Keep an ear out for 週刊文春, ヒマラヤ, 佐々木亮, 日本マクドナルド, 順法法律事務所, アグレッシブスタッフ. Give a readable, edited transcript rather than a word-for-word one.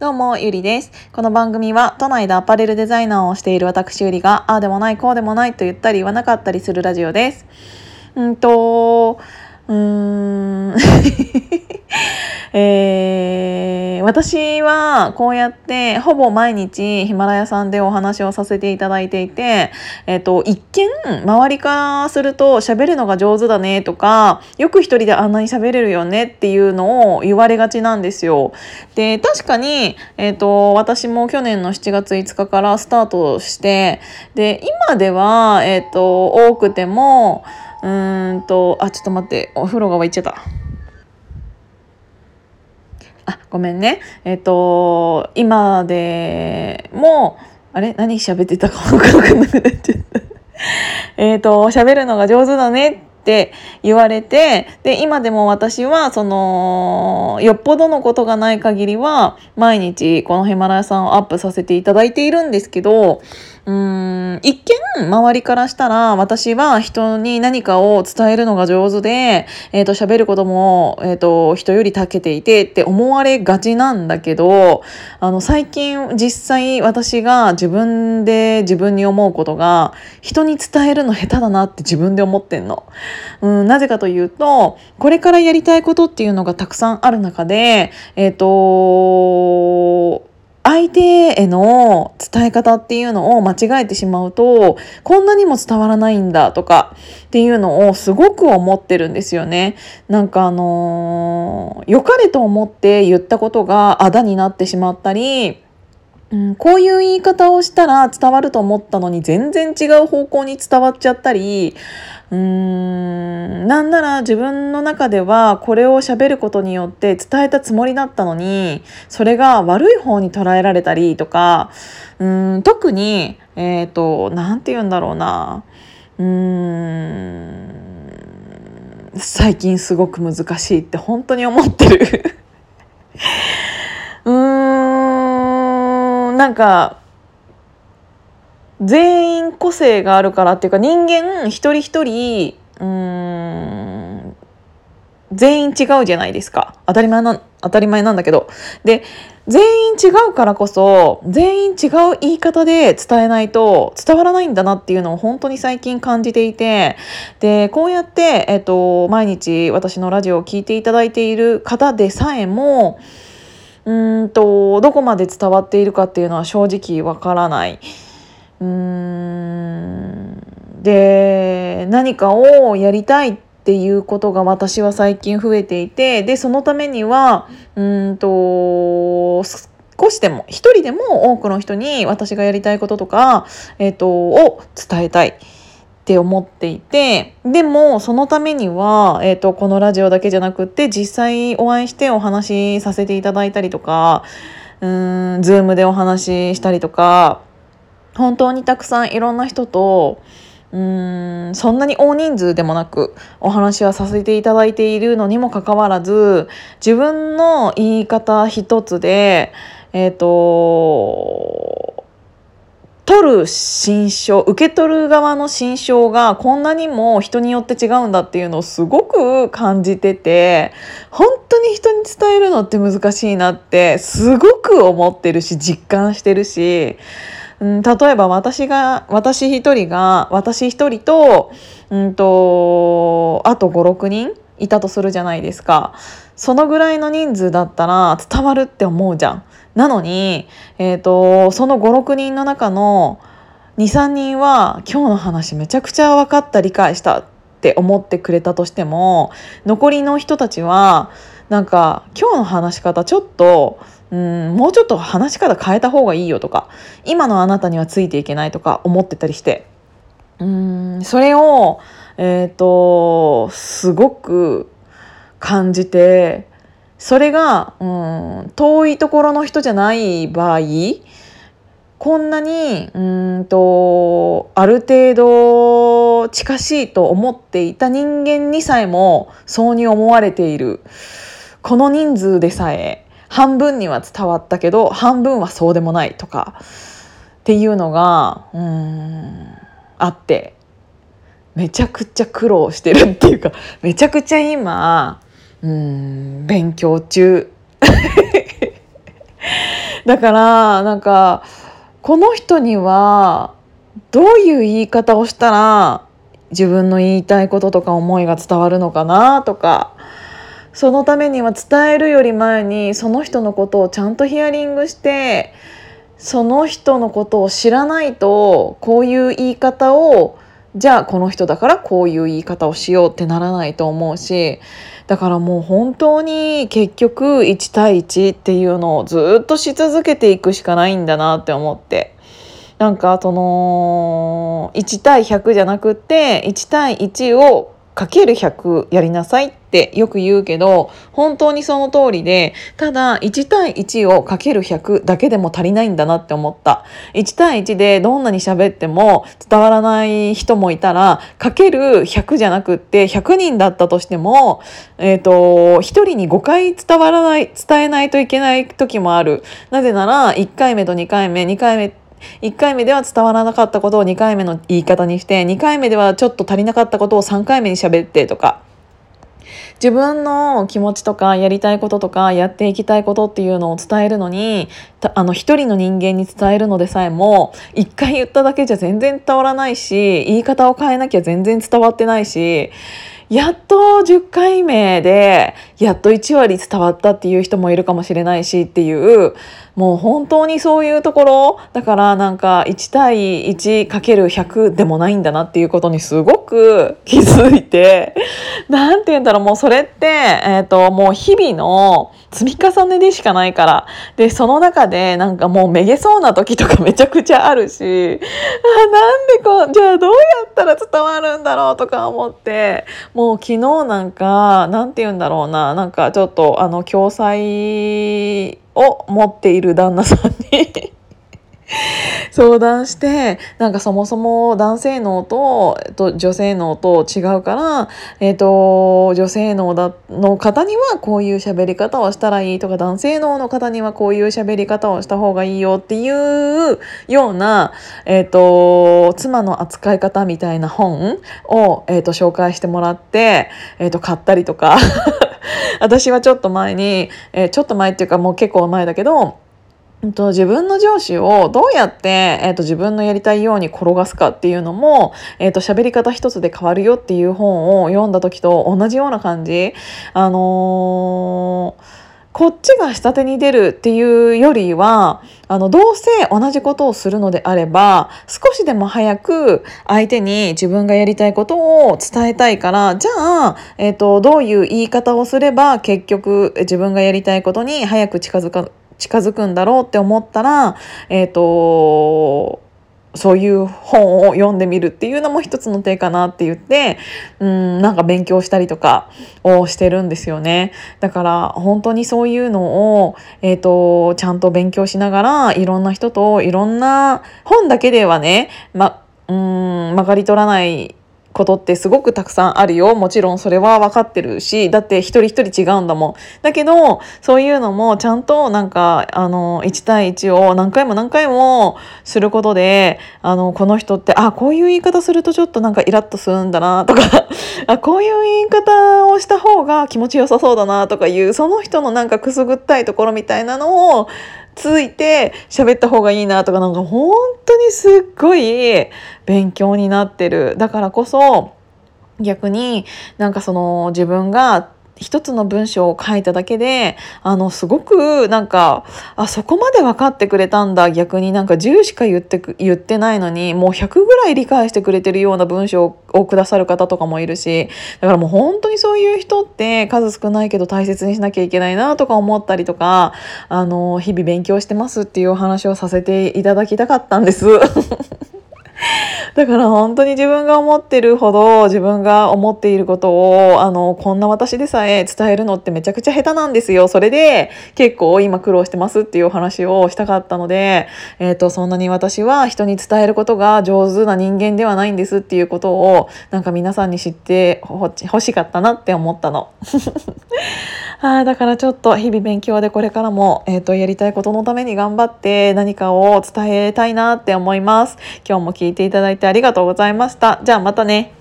どうもゆりです。この番組は都内でアパレルデザイナーをしている私ゆりがああでもないこうでもないと言ったり言わなかったりするラジオです。私はこうやってほぼ毎日ヒマラヤさんでお話をさせていただいていて、一見周りからすると喋るのが上手だねとか、よく一人であんなに喋れるよねっていうのを言われがちなんですよ。で、確かに、私も去年の7月5日からスタートして、で今では、多くてもちょっと待って、お風呂が沸いちゃった。ごめんね。今でも何喋ってたか分からなくなっちゃった。喋るのが上手だねって言われて、で今でも私はそのよっぽどのことがない限りは毎日このヒマラヤさんをアップさせていただいているんですけど、一見周りからしたら私は人に何かを伝えるのが上手で、喋ることも、人より長けていてって思われがちなんだけど、最近実際私が自分で自分に思うことが、人に伝えるの下手だなって自分で思ってんの。なぜかというと、これからやりたいことっていうのがたくさんある中で、相手への伝え方っていうのを間違えてしまうと、こんなにも伝わらないんだとかっていうのをすごく思ってるんですよね。なんか良かれと思って言ったことがあだになってしまったり、こういう言い方をしたら伝わると思ったのに全然違う方向に伝わっちゃったり、なんなら自分の中ではこれを喋ることによって伝えたつもりだったのに、それが悪い方に捉えられたりとか、特になんて言うんだろうな、最近すごく難しいって本当に思ってる。なんか全員個性があるからっていうか、人間一人一人全員違うじゃないですか。当たり前なんだけど、で全員違うからこそ全員違う言い方で伝えないと伝わらないんだなっていうのを本当に最近感じていて、でこうやって、毎日私のラジオを聞いていただいている方でさえもどこまで伝わっているかっていうのは正直わからない。で何かをやりたいっていうことが私は最近増えていて、でそのためには少しでも一人でも多くの人に私がやりたいこととか、を伝えたいって思っていて、でもそのためには、このラジオだけじゃなくって実際お会いしてお話しさせていただいたりとか、ズームでお話ししたりとか、本当にたくさんいろんな人とそんなに大人数でもなくお話はさせていただいているのにもかかわらず、自分の言い方一つで受け取る側の心象がこんなにも人によって違うんだっていうのをすごく感じてて、本当に人に伝えるのって難しいなってすごく思ってるし実感してるし、例えば私一人と、あと 5,6 人いたとするじゃないですか。そのぐらいの人数だったら伝わるって思うじゃん。なのに、その 5,6 人の中の 2,3 人は今日の話めちゃくちゃ分かった、理解したって思ってくれたとしても、残りの人たちはなんか今日の話し方ちょっともうちょっと話し方変えた方がいいよとか、今のあなたにはついていけないとか思ってたりして、それを、すごく感じて、それが遠いところの人じゃない場合、こんなにある程度近しいと思っていた人間にさえもそうに思われている。この人数でさえ半分には伝わったけど半分はそうでもないとかっていうのがあって、めちゃくちゃ苦労してるっていうか、めちゃくちゃ今勉強中だからなんかこの人にはどういう言い方をしたら自分の言いたいこととか思いが伝わるのかなとか、そのためには伝えるより前にその人のことをちゃんとヒアリングして、その人のことを知らないとこういう言い方を、じゃあこの人だからこういう言い方をしようってならないと思うし、だからもう本当に結局1対1っていうのをずっとし続けていくしかないんだなって思って、なんかその1対100じゃなくって1対1をかける100やりなさいってよく言うけど、本当にその通りで、ただ1対1をかける100だけでも足りないんだなって思った。1対1でどんなに喋っても伝わらない人もいたら、かける100じゃなくって100人だったとしても、1人に5回伝えないといけない時もある。なぜなら1回目と2回目、1回目では伝わらなかったことを2回目の言い方にして、2回目ではちょっと足りなかったことを3回目に喋ってとか、自分の気持ちとかやりたいこととかやっていきたいことっていうのを伝えるのに、一人の人間に伝えるのでさえも1回言っただけじゃ全然伝わらないし、言い方を変えなきゃ全然伝わってないし、やっと10回目でやっと1割伝わったっていう人もいるかもしれないしっていう、もう本当にそういうところだから、なんか1対 1×100 でもないんだなっていうことにすごく気づいて、なんて言うんだろう、もうそれって、もう日々の積み重ねでしかないから。でその中でなんかもうめげそうな時とかめちゃくちゃあるし、なんでじゃあどうやったら伝わるんだろうとか思って、もう昨日なんかなんて言うんだろうな、なんかちょっと共済を持っている旦那さんに相談して、なんかそもそも男性脳と、女性脳と違うから、女性脳の方にはこういう喋り方をしたらいいとか、男性脳の方にはこういう喋り方をした方がいいよっていうような、妻の扱い方みたいな本を、紹介してもらって、買ったりとか私はちょっと前に、っていうかもう結構前だけど、自分の上司をどうやって、自分のやりたいように転がすかっていうのも、喋り方一つで変わるよっていう本を読んだ時と同じような感じ。こっちが下手に出るっていうよりは、どうせ同じことをするのであれば、少しでも早く相手に自分がやりたいことを伝えたいから、じゃあ、どういう言い方をすれば結局自分がやりたいことに早く近づくんだろうって思ったら、そういう本を読んでみるっていうのも一つの手かなって言って、なんか勉強したりとかをしてるんですよね。だから本当にそういうのを、ちゃんと勉強しながら、いろんな人といろんな本だけではね、曲がり取らないことってすごくたくさんあるよ。もちろんそれは分かってるし、だって一人一人違うんだもん。だけどそういうのもちゃんとなんか1対1を何回もすることで、この人って、あ、こういう言い方するとちょっとなんかイラッとするんだなとかあ、こういう言い方をした方が気持ちよさそうだなとかいう、その人のなんかくすぐったいところみたいなのをついて喋った方がいいなとか、なんか本当にすっごい勉強になってる。だからこそ逆になんかその自分が一つの文章を書いただけで、すごくなんか、あ、そこまで分かってくれたんだ、逆になんか10しか言ってないのにもう100ぐらい理解してくれてるような文章をくださる方とかもいるし、だからもう本当にそういう人って数少ないけど大切にしなきゃいけないなとか思ったりとか、日々勉強してますっていうお話をさせていただきたかったんですだから本当に自分が思ってるほど、自分が思っていることをこんな私でさえ伝えるのってめちゃくちゃ下手なんですよ。それで結構今苦労してますっていうお話をしたかったので、そんなに私は人に伝えることが上手な人間ではないんですっていうことを、なんか皆さんに知ってほしかったなって思ったのだからちょっと日々勉強で、これからも、やりたいことのために頑張って何かを伝えたいなって思います。今日も聞いていただいてありがとうございました。じゃあまたね。